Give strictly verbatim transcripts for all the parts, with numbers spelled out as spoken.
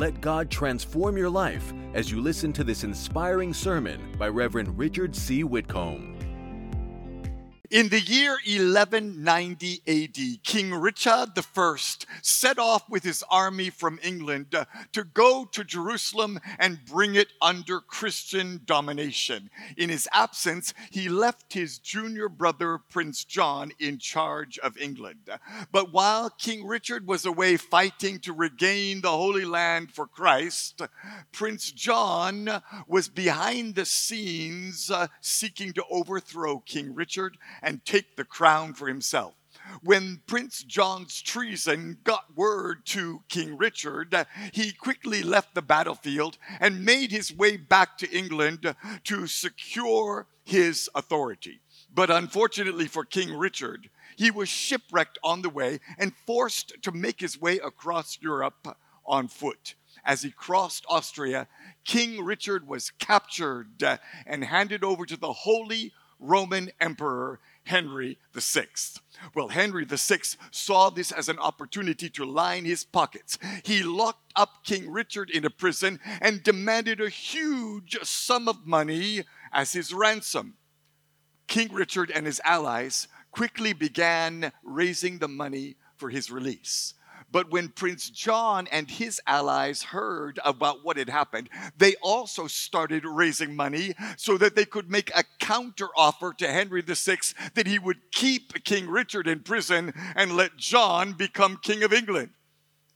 let God transform your life as you listen to this inspiring sermon by Reverend Richard C. Whitcomb. In the year eleven ninety A D, King Richard the First set off with his army from England to go to Jerusalem and bring it under Christian domination. In his absence, he left his junior brother, Prince John, in charge of England. But while King Richard was away fighting to regain the Holy Land for Christ, Prince John was behind the scenes uh, seeking to overthrow King Richard and take the crown for himself. When Prince John's treason got word to King Richard, he quickly left the battlefield and made his way back to England to secure his authority. But unfortunately for King Richard, he was shipwrecked on the way and forced to make his way across Europe on foot. As he crossed Austria, King Richard was captured and handed over to the Holy Roman Emperor Henry the Sixth. Well, Henry the Sixth saw this as an opportunity to line his pockets. He locked up King Richard in a prison and demanded a huge sum of money as his ransom. King Richard and his allies quickly began raising the money for his release. But when Prince John and his allies heard about what had happened, they also started raising money so that they could make a counteroffer to Henry the Sixth that he would keep King Richard in prison and let John become King of England.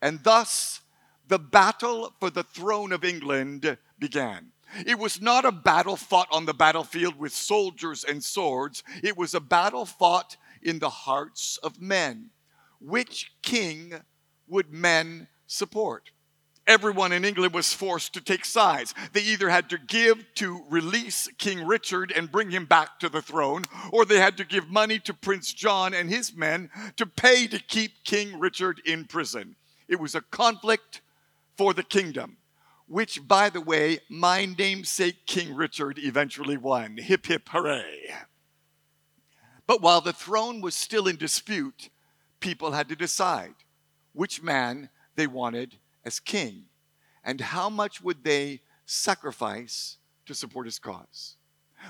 And thus, the battle for the throne of England began. It was not a battle fought on the battlefield with soldiers and swords. It was a battle fought in the hearts of men. Which king would men support? Everyone in England was forced to take sides. They either had to give to release King Richard and bring him back to the throne, or they had to give money to Prince John and his men to pay to keep King Richard in prison. It was a conflict for the kingdom, which, by the way, my namesake King Richard eventually won. Hip, hip, hooray. But while the throne was still in dispute, people had to decide which man they wanted as king, and how much would they sacrifice to support his cause.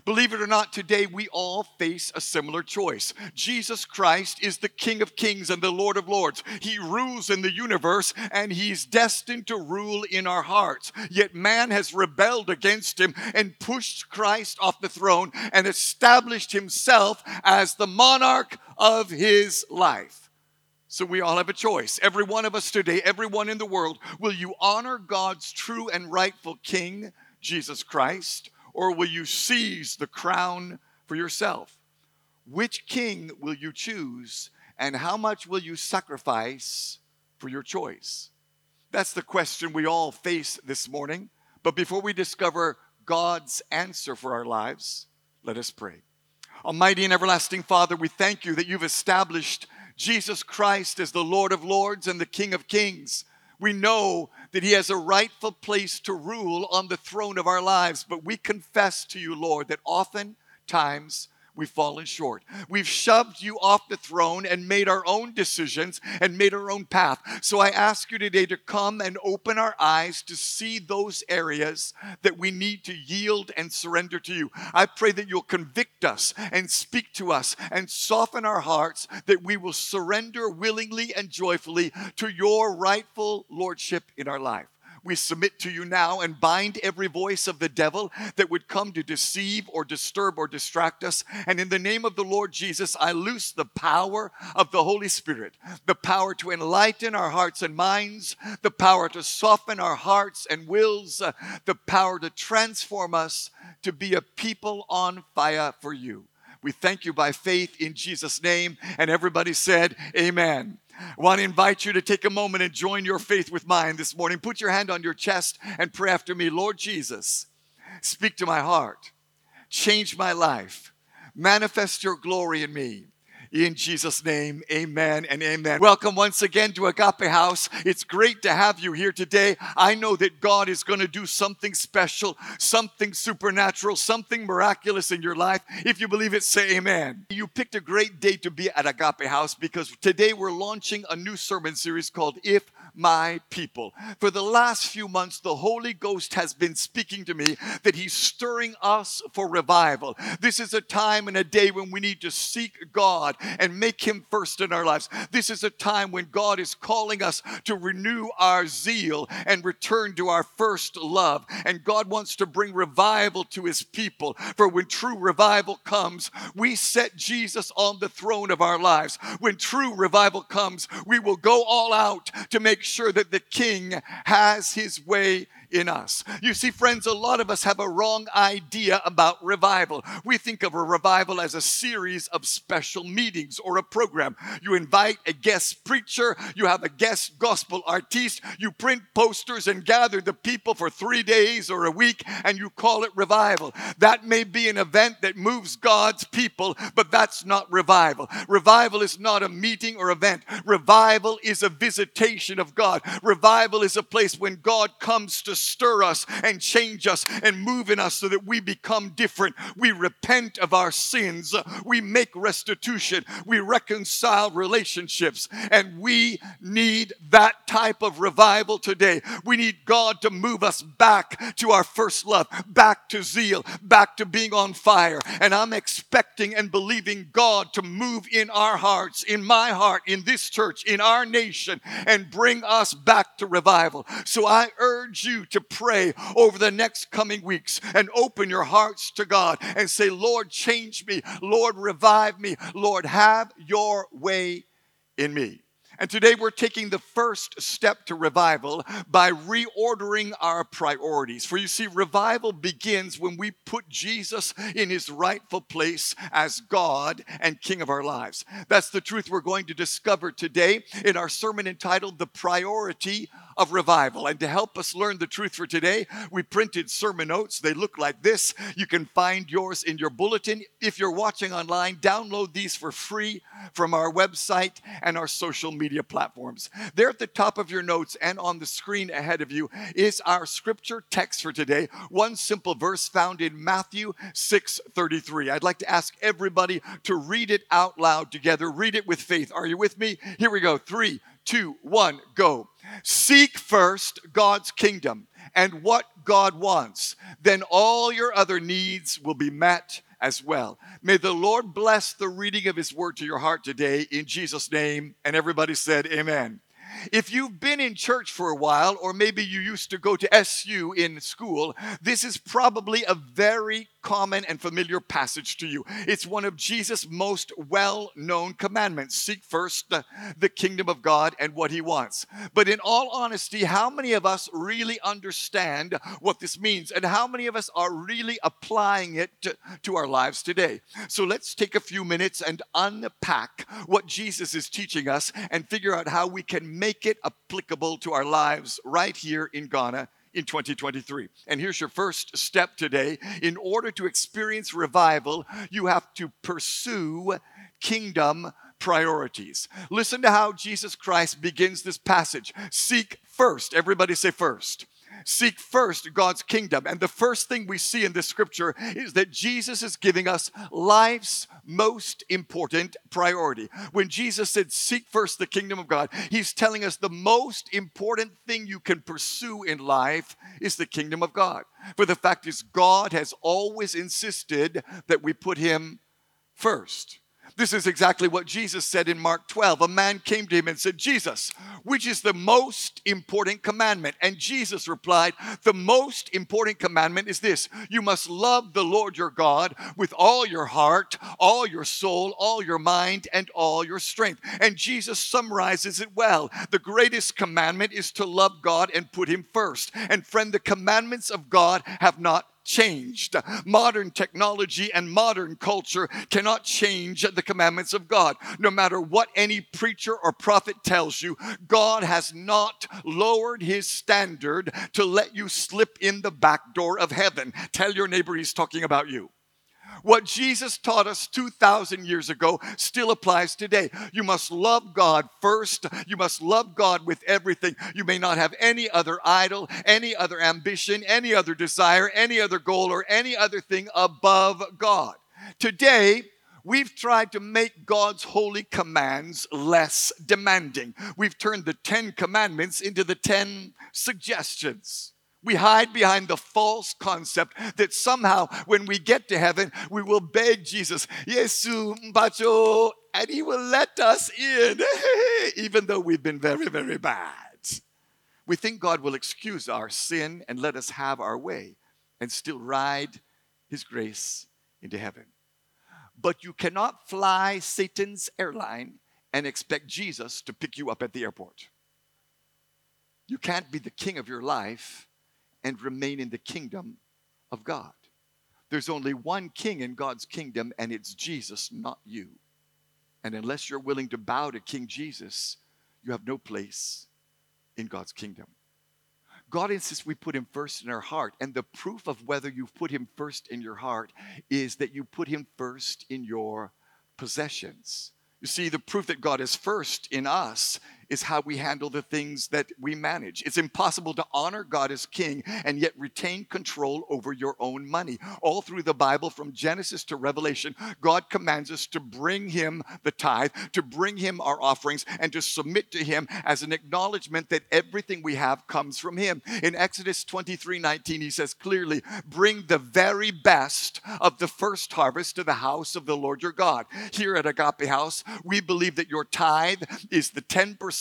Believe it or not, today we all face a similar choice. Jesus Christ is the King of Kings and the Lord of Lords. He rules in the universe, and he's destined to rule in our hearts. Yet man has rebelled against him and pushed Christ off the throne and established himself as the monarch of his life. So we all have a choice. Every one of us today, everyone in the world, will you honor God's true and rightful King, Jesus Christ, or will you seize the crown for yourself? Which king will you choose, and how much will you sacrifice for your choice? That's the question we all face this morning. But before we discover God's answer for our lives, let us pray. Almighty and everlasting Father, we thank you that you've established Jesus Christ is the Lord of Lords and the King of Kings. We know that he has a rightful place to rule on the throne of our lives, but we confess to you, Lord, that oftentimes we've fallen short. We've shoved you off the throne and made our own decisions and made our own path. So I ask you today to come and open our eyes to see those areas that we need to yield and surrender to you. I pray that you'll convict us and speak to us and soften our hearts, that we will surrender willingly and joyfully to your rightful lordship in our life. We submit to you now and bind every voice of the devil that would come to deceive or disturb or distract us. And in the name of the Lord Jesus, I loose the power of the Holy Spirit, the power to enlighten our hearts and minds, the power to soften our hearts and wills, uh, the power to transform us to be a people on fire for you. We thank you by faith in Jesus' name. And everybody said, amen. I want to invite you to take a moment and join your faith with mine this morning. Put your hand on your chest and pray after me. Lord Jesus, speak to my heart. Change my life. Manifest your glory in me. In Jesus' name, amen and amen. Welcome once again to Agape House. It's great to have you here today. I know that God is going to do something special, something supernatural, something miraculous in your life. If you believe it, say amen. You picked a great day to be at Agape House because today we're launching a new sermon series called If My People. For the last few months, the Holy Ghost has been speaking to me that He's stirring us for revival. This is a time and a day when we need to seek God and make Him first in our lives. This is a time when God is calling us to renew our zeal and return to our first love. And God wants to bring revival to His people. For when true revival comes, we set Jesus on the throne of our lives. When true revival comes, we will go all out to make sure that the King has His way in us. You see, friends, a lot of us have a wrong idea about revival. We think of a revival as a series of special meetings or a program. You invite a guest preacher, you have a guest gospel artiste, you print posters and gather the people for three days or a week, and you call it revival. That may be an event that moves God's people, but that's not revival. Revival is not a meeting or event. Revival is a visitation of God. Revival is a place when God comes to stir us and change us and move in us so that we become different. We repent of our sins. We make restitution. We reconcile relationships. And we need that type of revival today. We need God to move us back to our first love, back to zeal, back to being on fire. And I'm expecting and believing God to move in our hearts, in my heart, in this church, in our nation, and bring us back to revival. So I urge you to pray over the next coming weeks and open your hearts to God and say, Lord, change me. Lord, revive me. Lord, have your way in me. And today we're taking the first step to revival by reordering our priorities. For you see, revival begins when we put Jesus in His rightful place as God and King of our lives. That's the truth we're going to discover today in our sermon entitled The Priority of Revival. And to help us learn the truth for today, we printed sermon notes. They look like this. You can find yours in your bulletin. If you're watching online, download these for free from our website and our social media. media platforms. There at the top of your notes and on the screen ahead of you is our scripture text for today. One simple verse found in Matthew six thirty-three. I'd like to ask everybody to read it out loud together. Read it with faith. Are you with me? Here we go. Three, two, one, go. Seek first God's kingdom and what God wants. Then all your other needs will be met as well. May the Lord bless the reading of His word to your heart today in Jesus' name. And everybody said amen. If you've been in church for a while, or maybe you used to go to S U in school, this is probably a very common and familiar passage to you. It's one of Jesus' most well-known commandments. Seek first the, the kingdom of God and what He wants. But in all honesty, how many of us really understand what this means? And how many of us are really applying it to, to our lives today? So let's take a few minutes and unpack what Jesus is teaching us and figure out how we can make it applicable to our lives right here in Ghana in twenty twenty-three. And here's your first step today. In order to experience revival, you have to pursue kingdom priorities. Listen to how Jesus Christ begins this passage. Seek first. Everybody say first. Seek first God's kingdom. And the first thing we see in this scripture is that Jesus is giving us life's most important priority. When Jesus said, seek first the kingdom of God, He's telling us the most important thing you can pursue in life is the kingdom of God. For the fact is, God has always insisted that we put Him first. This is exactly what Jesus said in Mark twelve. A man came to Him and said, Jesus, which is the most important commandment? And Jesus replied, the most important commandment is this. You must love the Lord your God with all your heart, all your soul, all your mind, and all your strength. And Jesus summarizes it well. The greatest commandment is to love God and put Him first. And friend, the commandments of God have not changed. Modern technology and modern culture cannot change the commandments of God. No matter what any preacher or prophet tells you, God has not lowered His standard to let you slip in the back door of heaven. Tell your neighbor He's talking about you. What Jesus taught us two thousand years ago still applies today. You must love God first. You must love God with everything. You may not have any other idol, any other ambition, any other desire, any other goal, or any other thing above God. Today, we've tried to make God's holy commands less demanding. We've turned the Ten Commandments into the Ten Suggestions. We hide behind the false concept that somehow when we get to heaven, we will beg Jesus, Yesu Mbacho, and he will let us in, even though we've been very, very bad. We think God will excuse our sin and let us have our way and still ride his grace into heaven. But you cannot fly Satan's airline and expect Jesus to pick you up at the airport. You can't be the king of your life and remain in the kingdom of God. There's only one king in God's kingdom, and it's Jesus, not you. And unless you're willing to bow to King Jesus, you have no place in God's kingdom. God insists we put him first in our heart. And the proof of whether you've put him first in your heart is that you put him first in your possessions. You see, the proof that God is first in us is how we handle the things that we manage. It's impossible to honor God as king and yet retain control over your own money. All through the Bible, from Genesis to Revelation, God commands us to bring him the tithe, to bring him our offerings, and to submit to him as an acknowledgement that everything we have comes from him. In Exodus twenty-three nineteen, he says clearly, bring the very best of the first harvest to the house of the Lord your God. Here at Agape House, we believe that your tithe is the ten percent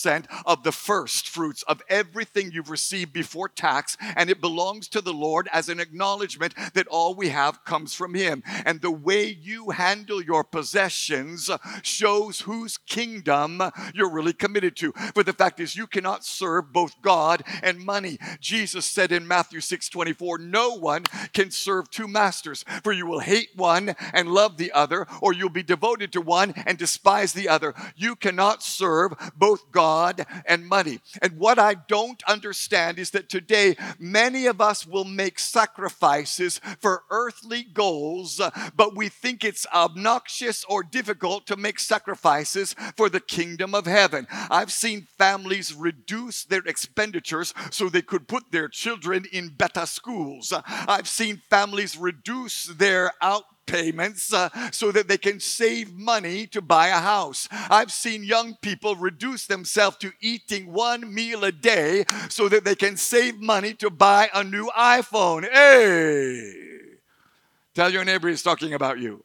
of the first fruits of everything you've received before tax, and it belongs to the Lord as an acknowledgement that all we have comes from him. And the way you handle your possessions shows whose kingdom you're really committed to. But the fact is, you cannot serve both God and money. Jesus said in Matthew six twenty-four, no one can serve two masters, for you will hate one and love the other, or you'll be devoted to one and despise the other. You cannot serve both God and money. And what I don't understand is that today many of us will make sacrifices for earthly goals, but we think it's obnoxious or difficult to make sacrifices for the kingdom of heaven. I've seen families reduce their expenditures so they could put their children in better schools. I've seen families reduce their out payments uh, so that they can save money to buy a house. I've seen young people reduce themselves to eating one meal a day so that they can save money to buy a new iPhone. Hey! Tell your neighbor he's talking about you.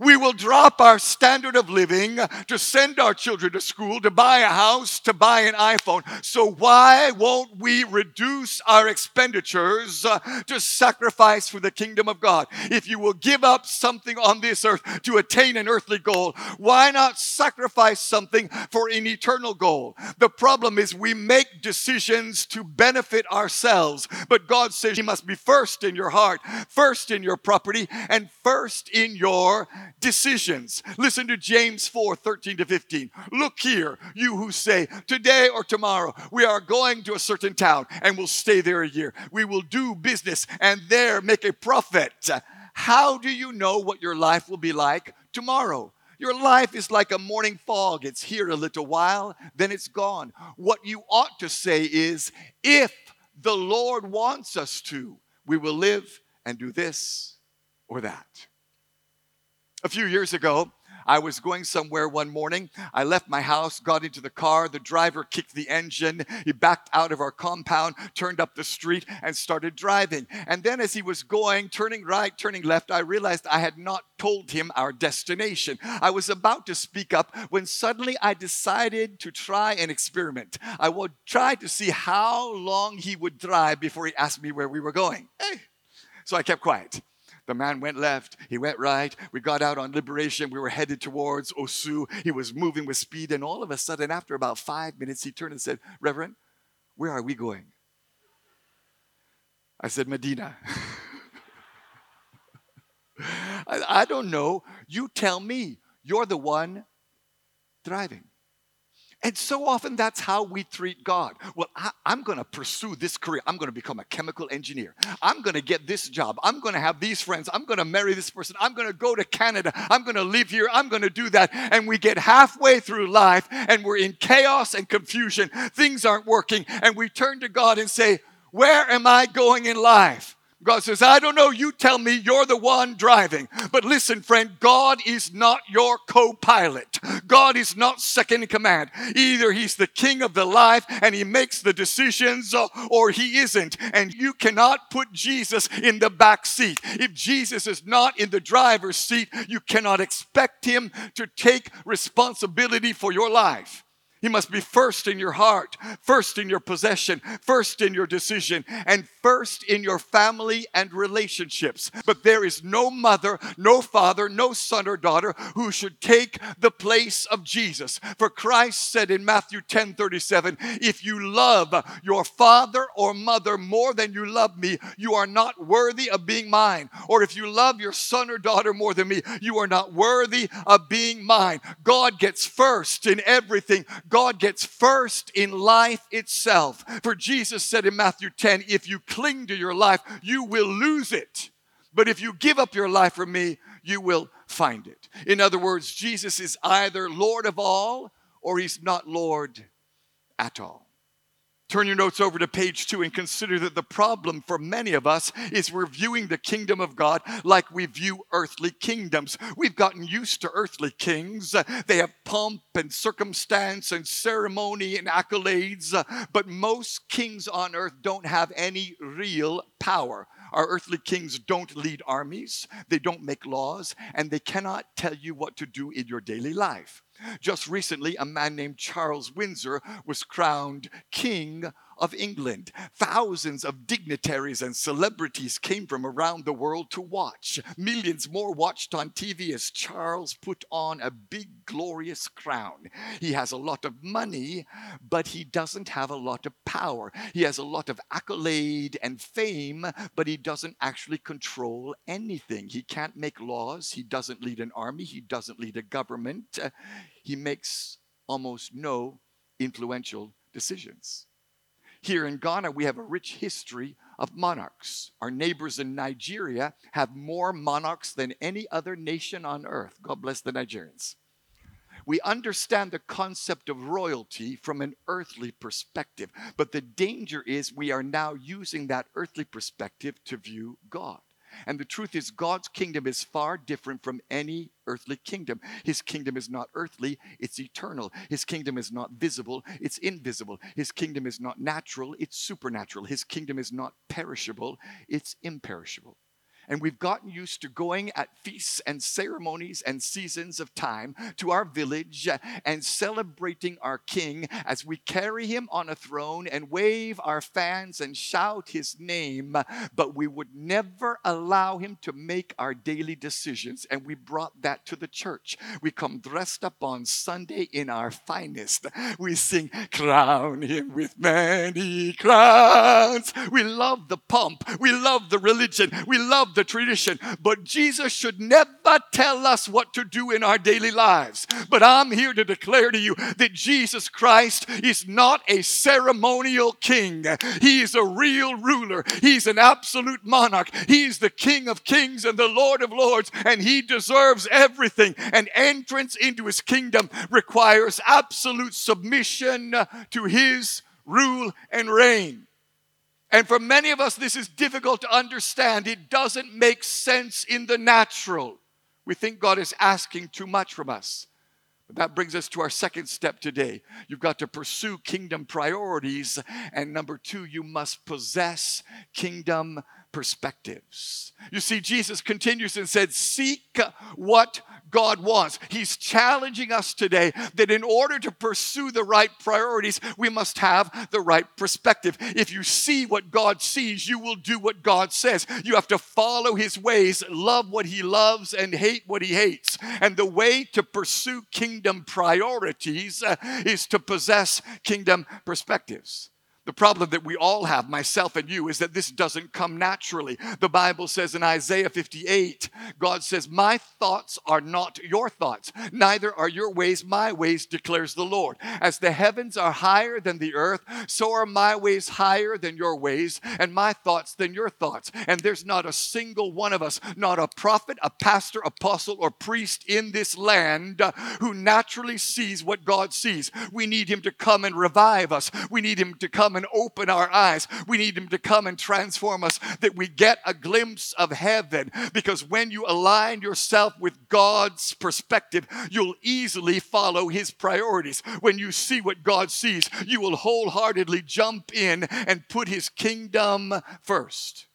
We will drop our standard of living to send our children to school, to buy a house, to buy an iPhone. So why won't we reduce our expenditures to sacrifice for the kingdom of God? If you will give up something on this earth to attain an earthly goal, why not sacrifice something for an eternal goal? The problem is we make decisions to benefit ourselves, but God says he must be first in your heart, first in your property, and first in your decisions. Listen to James four thirteen to fifteen. Look here, you who say, today or tomorrow, we are going to a certain town and we'll stay there a year. We will do business and there make a profit. How do you know what your life will be like tomorrow? Your life is like a morning fog. It's here a little while, then it's gone. What you ought to say is, if the Lord wants us to, we will live and do this or that. A few years ago, I was going somewhere one morning. I left my house, got into the car. The driver kicked the engine. He backed out of our compound, turned up the street, and started driving. And then as he was going, turning right, turning left, I realized I had not told him our destination. I was about to speak up when suddenly I decided to try an experiment. I would try to see how long he would drive before he asked me where we were going. Hey. So I kept quiet. The man went left, he went right, we got out on Liberation, we were headed towards Osu, he was moving with speed, and all of a sudden, after about five minutes, he turned and said, Reverend, where are we going? I said, Medina. I, I don't know, you tell me, you're the one driving. And so often that's how we treat God. Well, I, I'm going to pursue this career. I'm going to become a chemical engineer. I'm going to get this job. I'm going to have these friends. I'm going to marry this person. I'm going to go to Canada. I'm going to live here. I'm going to do that. And we get halfway through life and we're in chaos and confusion. Things aren't working. And we turn to God and say, where am I going in life? God says, I don't know, you tell me, you're the one driving. But listen, friend, God is not your co-pilot. God is not second in command. Either he's the king of the life and he makes the decisions, or he isn't. And you cannot put Jesus in the back seat. If Jesus is not in the driver's seat, you cannot expect him to take responsibility for your life. He must be first in your heart, first in your possession, first in your decision, and first in your family and relationships. But there is no mother, no father, no son or daughter who should take the place of Jesus. For Christ said in Matthew ten thirty-seven, if you love your father or mother more than you love me, you are not worthy of being mine. Or if you love your son or daughter more than me, you are not worthy of being mine. God gets first in everything. God gets first in life itself. For Jesus said in Matthew ten, if you cling to your life, you will lose it. But if you give up your life for me, you will find it. In other words, Jesus is either Lord of all or he's not Lord at all. Turn your notes over to page two and consider that the problem for many of us is we're viewing the kingdom of God like we view earthly kingdoms. We've gotten used to earthly kings. They have pomp and circumstance and ceremony and accolades, but most kings on earth don't have any real power. Our earthly kings don't lead armies, they don't make laws, and they cannot tell you what to do in your daily life. Just recently, a man named Charles Windsor was crowned King of England. Thousands of dignitaries and celebrities came from around the world to watch. Millions more watched on T V as Charles put on a big, glorious crown. He has a lot of money, but he doesn't have a lot of power. He has a lot of accolade and fame, but he doesn't actually control anything. He can't make laws. He doesn't lead an army. He doesn't lead a government. Uh, he makes almost no influential decisions. Here in Ghana, we have a rich history of monarchs. Our neighbors in Nigeria have more monarchs than any other nation on earth. God bless the Nigerians. We understand the concept of royalty from an earthly perspective, but the danger is we are now using that earthly perspective to view God. And the truth is, God's kingdom is far different from any earthly kingdom. His kingdom is not earthly, it's eternal. His kingdom is not visible, it's invisible. His kingdom is not natural, it's supernatural. His kingdom is not perishable, it's imperishable. And we've gotten used to going at feasts and ceremonies and seasons of time to our village and celebrating our king as we carry him on a throne and wave our fans and shout his name. But we would never allow him to make our daily decisions. And we brought that to the church. We come dressed up on Sunday in our finest. We sing, crown him with many crowns. We love the pomp. We love the religion. We love the tradition, but Jesus should never tell us what to do in our daily lives. But I'm here to declare to you that Jesus Christ is not a ceremonial king. He is a real ruler. He's an absolute monarch. He's the King of Kings and the Lord of Lords, and he deserves everything. And entrance into his kingdom requires absolute submission to his rule and reign. And for many of us, this is difficult to understand. It doesn't make sense in the natural. We think God is asking too much from us. But that brings us to our second step today. You've got to pursue kingdom priorities. And number two, you must possess kingdom perspectives. You see, Jesus continues and said, seek what God wants. He's challenging us today that in order to pursue the right priorities, we must have the right perspective. If you see what God sees, you will do what God says. You have to follow his ways, love what he loves, and hate what he hates. And the way to pursue kingdom priorities uh, is to possess kingdom perspectives. The problem that we all have, myself and you, is that this doesn't come naturally. The Bible says in Isaiah fifty-eight, God says, "My thoughts are not your thoughts, neither are your ways my ways, declares the Lord. As the heavens are higher than the earth, so are my ways higher than your ways, and my thoughts than your thoughts." And there's not a single one of us, not a prophet, a pastor, apostle, or priest in this land who naturally sees what God sees. We need him to come and revive us. We need him to come and open our eyes. We need him to come and transform us, that we get a glimpse of heaven. Because when you align yourself with God's perspective, you'll easily follow his priorities. When you see what God sees, you will wholeheartedly jump in and put his kingdom first.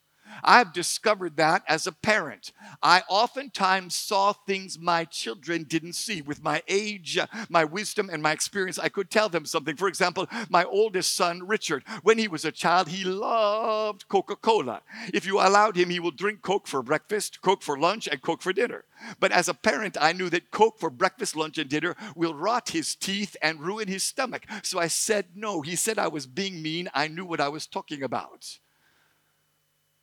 I've discovered that as a parent. I oftentimes saw things my children didn't see. With my age, my wisdom, and my experience, I could tell them something. For example, my oldest son, Richard, when he was a child, he loved Coca-Cola. If you allowed him, he will drink Coke for breakfast, Coke for lunch, and Coke for dinner. But as a parent, I knew that Coke for breakfast, lunch, and dinner will rot his teeth and ruin his stomach. So I said no. He said I was being mean. I knew what I was talking about.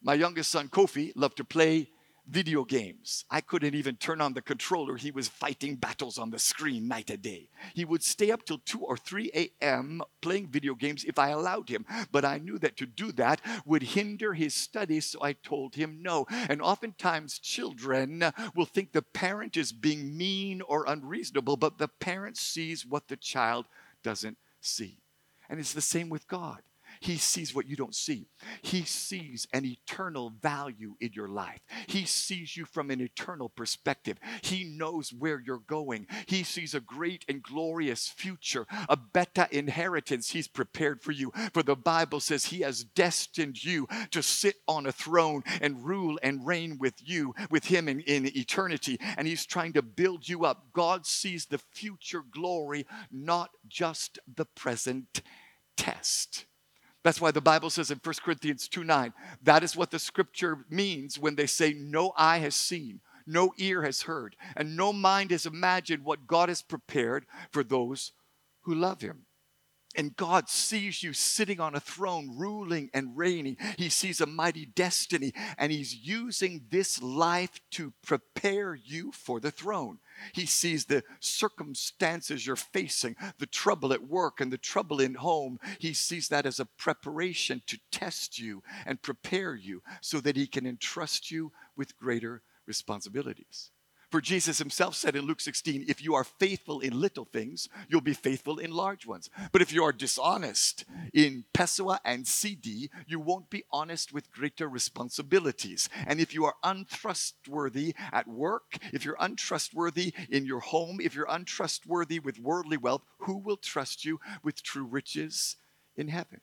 My youngest son, Kofi, loved to play video games. I couldn't even turn on the controller. He was fighting battles on the screen night and day. He would stay up till two or three a.m. playing video games if I allowed him. But I knew that to do that would hinder his studies, so I told him no. And oftentimes children will think the parent is being mean or unreasonable, but the parent sees what the child doesn't see. And it's the same with God. He sees what you don't see. He sees an eternal value in your life. He sees you from an eternal perspective. He knows where you're going. He sees a great and glorious future, a better inheritance he's prepared for you. For the Bible says he has destined you to sit on a throne and rule and reign with you, with him in, in eternity. And he's trying to build you up. God sees the future glory, not just the present test. That's why the Bible says in First Corinthians two nine, that is what the scripture means when they say, "No eye has seen, no ear has heard, and no mind has imagined what God has prepared for those who love him." And God sees you sitting on a throne, ruling and reigning. He sees a mighty destiny, and he's using this life to prepare you for the throne. He sees the circumstances you're facing, the trouble at work and the trouble in home. He sees that as a preparation to test you and prepare you so that he can entrust you with greater responsibilities. For Jesus himself said in Luke sixteen, "If you are faithful in little things, you'll be faithful in large ones. But if you are dishonest in Pessoa and C D, you won't be honest with greater responsibilities. And if you are untrustworthy at work, if you're untrustworthy in your home, if you're untrustworthy with worldly wealth, who will trust you with true riches in heaven?"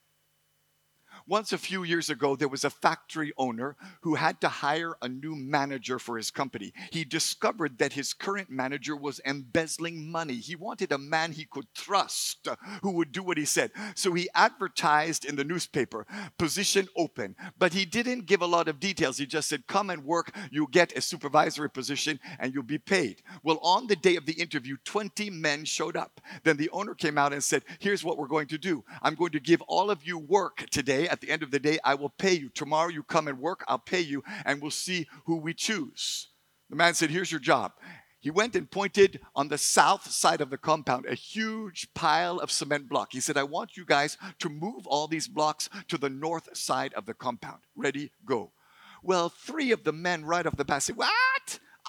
Once a few years ago, there was a factory owner who had to hire a new manager for his company. He discovered that his current manager was embezzling money. He wanted a man he could trust who would do what he said. So he advertised in the newspaper, "Position open." But he didn't give a lot of details. He just said, "Come and work. You'll get a supervisory position and you'll be paid." Well, on the day of the interview, twenty men showed up. Then the owner came out and said, "Here's what we're going to do. I'm going to give all of you work today. At the end of the day, I will pay you. Tomorrow you come and work, I'll pay you, and we'll see who we choose." The man said, "Here's your job." He went and pointed on the south side of the compound, a huge pile of cement block. He said, "I want you guys to move all these blocks to the north side of the compound. Ready, go." Well, three of the men right off the bat said, "What?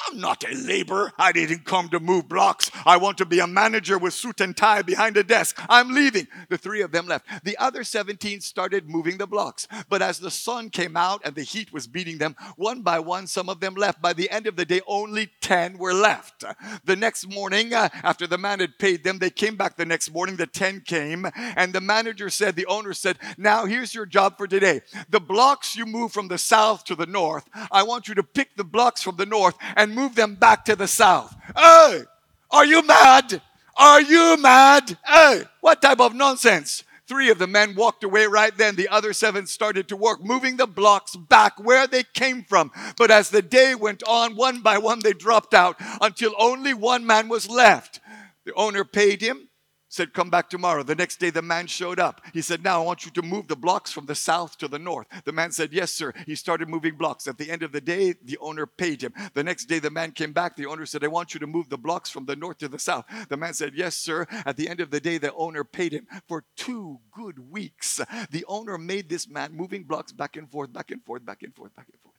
I'm not a laborer. I didn't come to move blocks. I want to be a manager with suit and tie behind a desk. I'm leaving." The three of them left. The other seventeen started moving the blocks. But as the sun came out and the heat was beating them, one by one, some of them left. By the end of the day, only ten were left. The next morning, uh, after the man had paid them, they came back the next morning. The ten came, and the manager said, the owner said, "Now here's your job for today. The blocks you move from the south to the north, I want you to pick the blocks from the north and move them back to the south." Hey, are you mad? Are you mad? Hey, what type of nonsense? Three of the men walked away right then. The other seven started to work, moving the blocks back where they came from. But as the day went on, one by one, they dropped out until only one man was left. The owner paid him, said, come back tomorrow. The next day, the man showed up. He said, now I want you to move the blocks from the south to the north. The man said, yes, sir. He started moving blocks. At the end of the day, the owner paid him. The next day, the man came back. The owner said, I want you to move the blocks from the north to the south. The man said, yes, sir. At the end of the day, the owner paid him. For two good weeks, the owner made this man moving blocks back and forth, back and forth, back and forth, back and forth.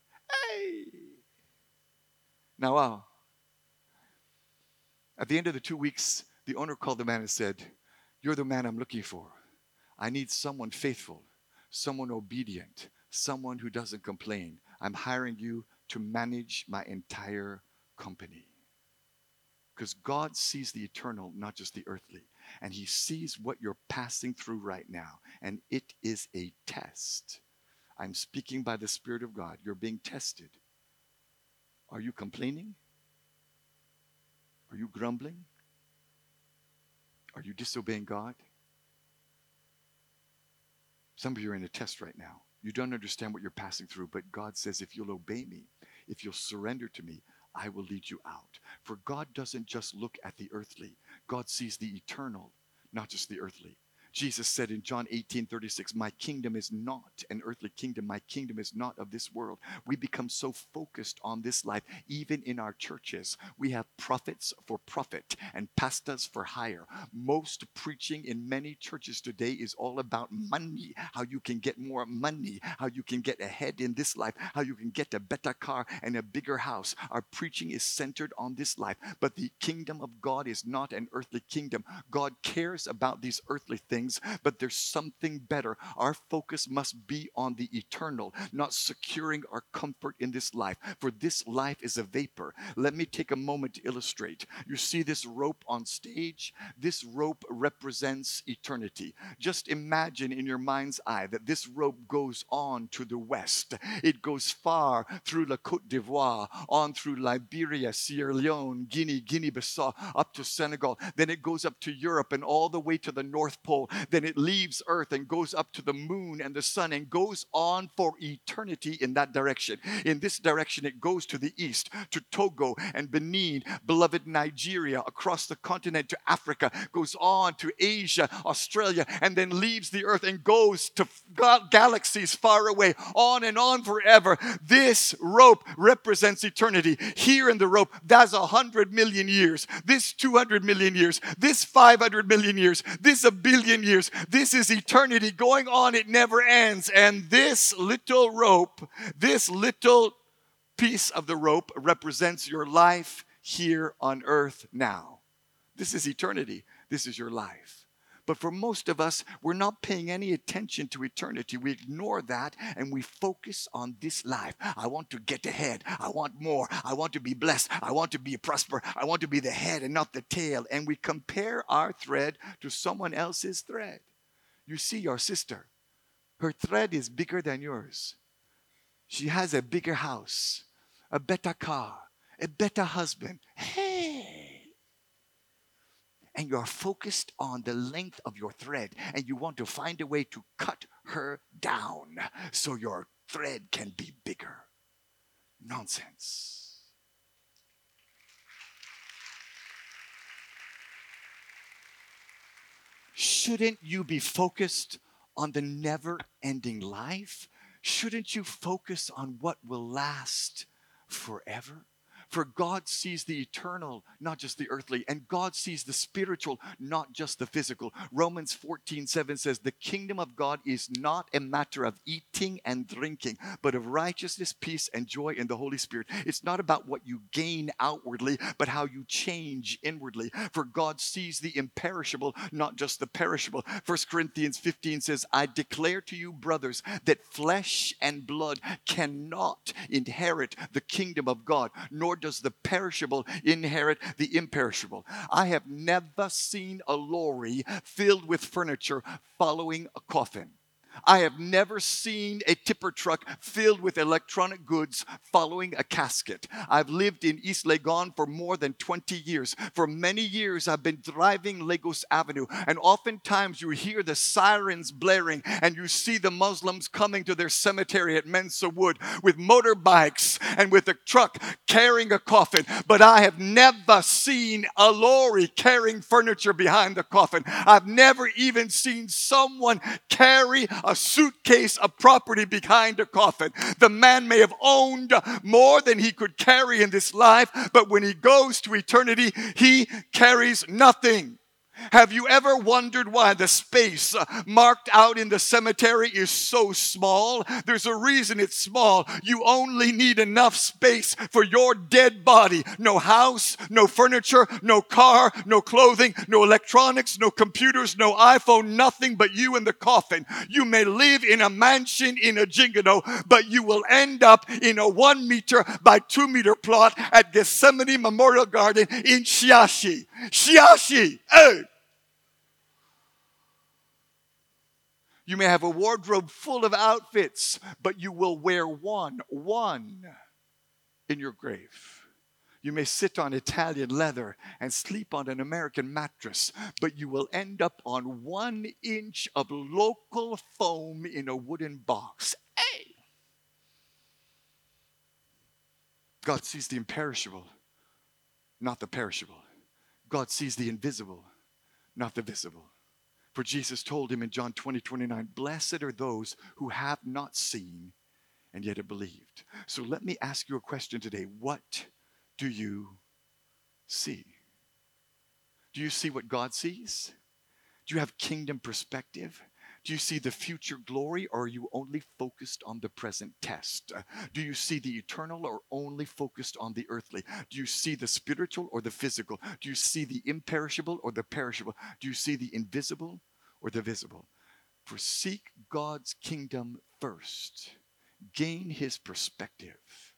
Hey! Now, wow. At the end of the two weeks, the owner called the man and said, you're the man I'm looking for. I need someone faithful, someone obedient, someone who doesn't complain. I'm hiring you to manage my entire company. Because God sees the eternal, not just the earthly. And he sees what you're passing through right now. And it is a test. I'm speaking by the Spirit of God. You're being tested. Are you complaining? Are you grumbling? Are you disobeying God? Some of you are in a test right now. You don't understand what you're passing through, but God says, if you'll obey me, if you'll surrender to me, I will lead you out. For God doesn't just look at the earthly. God sees the eternal, not just the earthly. Jesus said in John eighteen thirty-six, my kingdom is not an earthly kingdom. My kingdom is not of this world. We become so focused on this life, even in our churches. We have prophets for profit and pastors for hire. Most preaching in many churches today is all about money, how you can get more money, how you can get ahead in this life, how you can get a better car and a bigger house. Our preaching is centered on this life, but the kingdom of God is not an earthly kingdom. God cares about these earthly things. But there's something better. Our focus must be on the eternal, not securing our comfort in this life. For this life is a vapor. Let me take a moment to illustrate. You see this rope on stage? This rope represents eternity. Just imagine in your mind's eye that this rope goes on to the west. It goes far through La Côte d'Ivoire, on through Liberia, Sierra Leone, Guinea, Guinea-Bissau, up to Senegal. Then it goes up to Europe and all the way to the North Pole. Then it leaves Earth and goes up to the moon and the sun and goes on for eternity in that direction. In this direction, it goes to the east, to Togo and Benin, beloved Nigeria, across the continent to Africa, goes on to Asia, Australia, and then leaves the Earth and goes to galaxies far away, on and on forever. This rope represents eternity. Here in the rope, that's one hundred million years. This two hundred million years. This five hundred million years. This a billion years. This is eternity going on. It never ends. And this little rope, this little piece of the rope represents your life here on earth now. This is eternity. This is your life. But for most of us, we're not paying any attention to eternity. We ignore that and we focus on this life. I want to get ahead. I want more. I want to be blessed. I want to be prosper. I want to be the head and not the tail. And we compare our thread to someone else's thread. You see your sister. Her thread is bigger than yours. She has a bigger house, a better car, a better husband. Hey! And you're focused on the length of your thread, and you want to find a way to cut her down so your thread can be bigger. Nonsense. Shouldn't you be focused on the never-ending life? Shouldn't you focus on what will last forever? For God sees the eternal, not just the earthly. And God sees the spiritual, not just the physical. Romans fourteen seven says, the kingdom of God is not a matter of eating and drinking, but of righteousness, peace, and joy in the Holy Spirit. It's not about what you gain outwardly, but how you change inwardly. For God sees the imperishable, not just the perishable. First Corinthians fifteen says, I declare to you, brothers, that flesh and blood cannot inherit the kingdom of God, nor does the perishable inherit the imperishable. I have never seen a lorry filled with furniture following a coffin. I have never seen a tipper truck filled with electronic goods following a casket. I've lived in East Legon for more than twenty years. For many years, I've been driving Lagos Avenue, and oftentimes you hear the sirens blaring and you see the Muslims coming to their cemetery at Mensah Wood with motorbikes and with a truck carrying a coffin. But I have never seen a lorry carrying furniture behind the coffin. I've never even seen someone carry a A suitcase of property behind a coffin. The man may have owned more than he could carry in this life, but when he goes to eternity, he carries nothing. Have you ever wondered why the space marked out in the cemetery is so small? There's a reason it's small. You only need enough space for your dead body. No house, no furniture, no car, no clothing, no electronics, no computers, no iPhone, nothing but you in the coffin. You may live in a mansion in a gingado, but you will end up in a one meter by two meter plot at Gethsemane Memorial Garden in Shiashi. Shiashi! Hey! You may have a wardrobe full of outfits, but you will wear one, one in your grave. You may sit on Italian leather and sleep on an American mattress, but you will end up on one inch of local foam in a wooden box. Hey! God sees the imperishable, not the perishable. God sees the invisible, not the visible. For Jesus told him in John twenty twenty-nine, blessed are those who have not seen and yet have believed. So let me ask you a question today. What do you see? Do you see what God sees? Do you have kingdom perspective? Do you see the future glory, or are you only focused on the present test? Do you see the eternal, or only focused on the earthly? Do you see the spiritual or the physical? Do you see the imperishable or the perishable? Do you see the invisible or the visible? For seek God's kingdom first. Gain his perspective.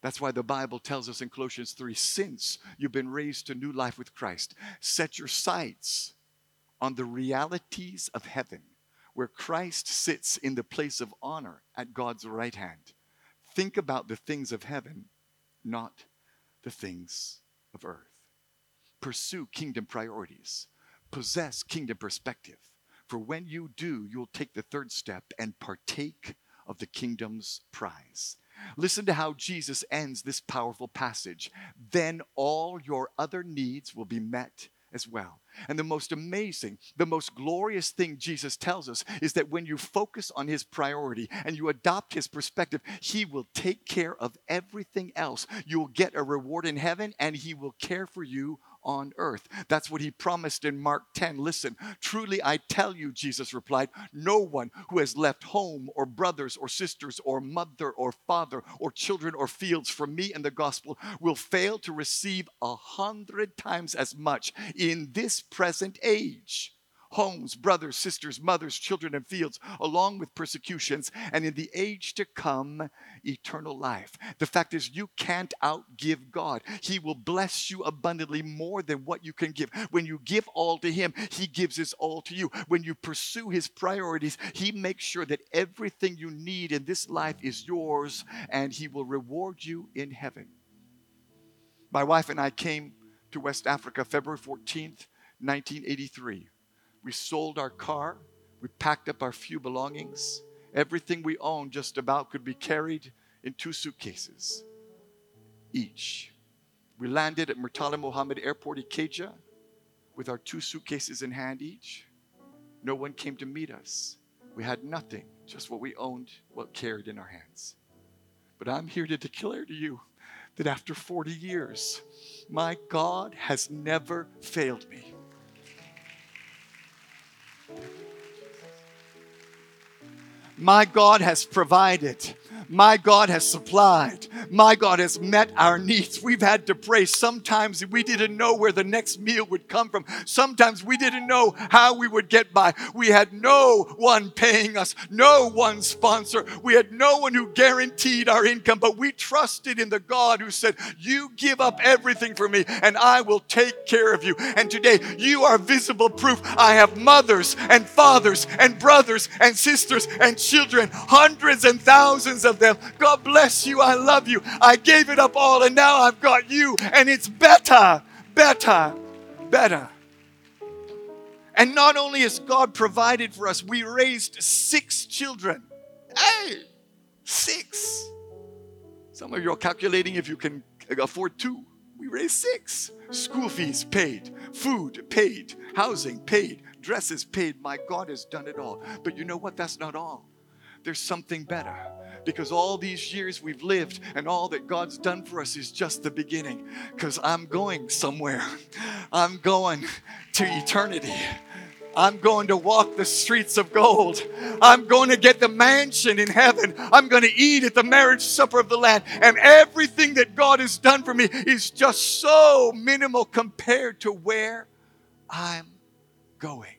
That's why the Bible tells us in Colossians three, since you've been raised to new life with Christ, set your sights on the realities of heaven, where Christ sits in the place of honor at God's right hand. Think about the things of heaven, not the things of earth. Pursue kingdom priorities. Possess kingdom perspective. For when you do, you'll take the third step and partake of the kingdom's prize. Listen to how Jesus ends this powerful passage. Then all your other needs will be met as well. And the most amazing, the most glorious thing Jesus tells us is that when you focus on his priority and you adopt his perspective, he will take care of everything else. You'll get a reward in heaven, and he will care for you on earth. That's what he promised in Mark ten. Listen, truly I tell you, Jesus replied, no one who has left home or brothers or sisters or mother or father or children or fields for me and the gospel will fail to receive a hundred times as much in this present age. Homes, brothers, sisters, mothers, children, and fields, along with persecutions, and in the age to come, eternal life. The fact is, you can't outgive God. He will bless you abundantly more than what you can give. When you give all to him, he gives his all to you. When you pursue his priorities, he makes sure that everything you need in this life is yours, and he will reward you in heaven. My wife and I came to West Africa February fourteenth, nineteen eighty-three. We sold our car, we packed up our few belongings. Everything we owned just about could be carried in two suitcases each. We landed at Murtala Mohammed Airport, Ikeja, with our two suitcases in hand each. No one came to meet us. We had nothing, just what we owned, what carried in our hands. But I'm here to declare to you that after forty years, my God has never failed me. My God has provided. My God has supplied. my God, has met our needs. We've had to pray. Sometimes we didn't know where the next meal would come from. Sometimes we didn't know how we would get by. We had no one paying us, no one sponsor. We had no one who guaranteed our income, but we trusted in the God who said, you give up everything for me and I will take care of you. And today you are visible proof. I have mothers and fathers and brothers and sisters and children, hundreds and thousands of them. God bless you. I love you. I gave it up all and now I've got you, and it's better, better, better. And not only has God provided for us, we raised six children. Hey, six. Some of you are calculating if you can afford two. We raised six. School fees paid, food paid, housing paid, dresses paid. My God has done it all. But you know what? That's not all. There's something better. Because all these years we've lived and all that God's done for us is just the beginning. Because I'm going somewhere. I'm going to eternity. I'm going to walk the streets of gold. I'm going to get the mansion in heaven. I'm going to eat at the marriage supper of the Lamb. And everything that God has done for me is just so minimal compared to where I'm going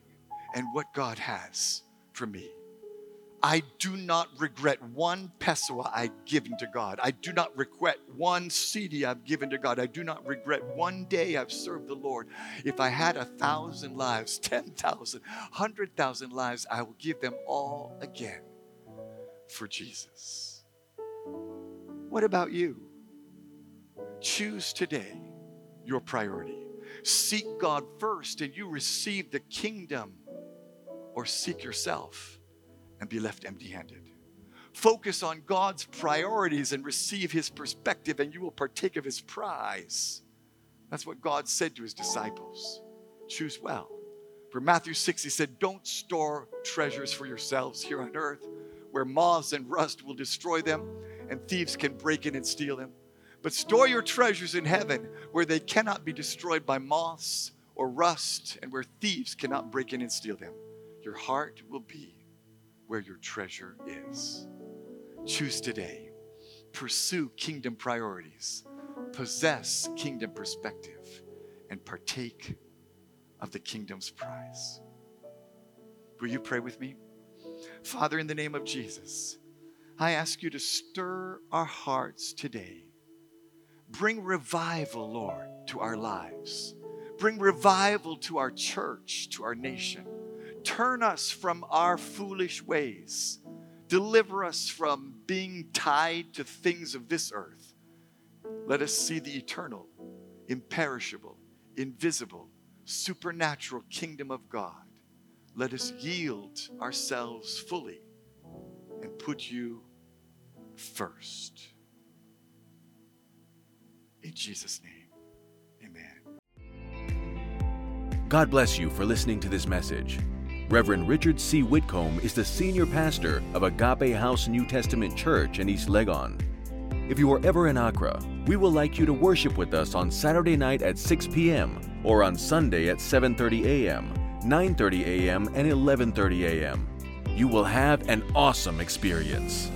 and what God has for me. I do not regret one pessoa I've given to God. I do not regret one C D I've given to God. I do not regret one day I've served the Lord. If I had a thousand lives, ten thousand, one hundred thousand lives, I will give them all again for Jesus. What about you? Choose today your priority. Seek God first and you receive the kingdom, or seek yourself and be left empty-handed. Focus on God's priorities and receive His perspective, and you will partake of His prize. That's what God said to His disciples. Choose well. For Matthew six, He said, don't store treasures for yourselves here on earth, where moths and rust will destroy them, and thieves can break in and steal them. But store your treasures in heaven, where they cannot be destroyed by moths or rust, and where thieves cannot break in and steal them. Your heart will be where your treasure is. Choose today. Pursue kingdom priorities. Possess kingdom perspective. And partake of the kingdom's prize. Will you pray with me? Father, in the name of Jesus, I ask you to stir our hearts today. Bring revival, Lord, to our lives. Bring revival to our church, to our nation. Turn us from our foolish ways. Deliver us from being tied to things of this earth. Let us see the eternal, imperishable, invisible, supernatural kingdom of God. Let us yield ourselves fully and put you first. In Jesus' name, amen. God bless you for listening to this message. Reverend Richard C. Whitcomb is the senior pastor of Agape House New Testament Church in East Legon. If you are ever in Accra, we would like you to worship with us on Saturday night at six p.m. or on Sunday at seven thirty a.m., nine thirty a.m., and eleven thirty a.m. You will have an awesome experience.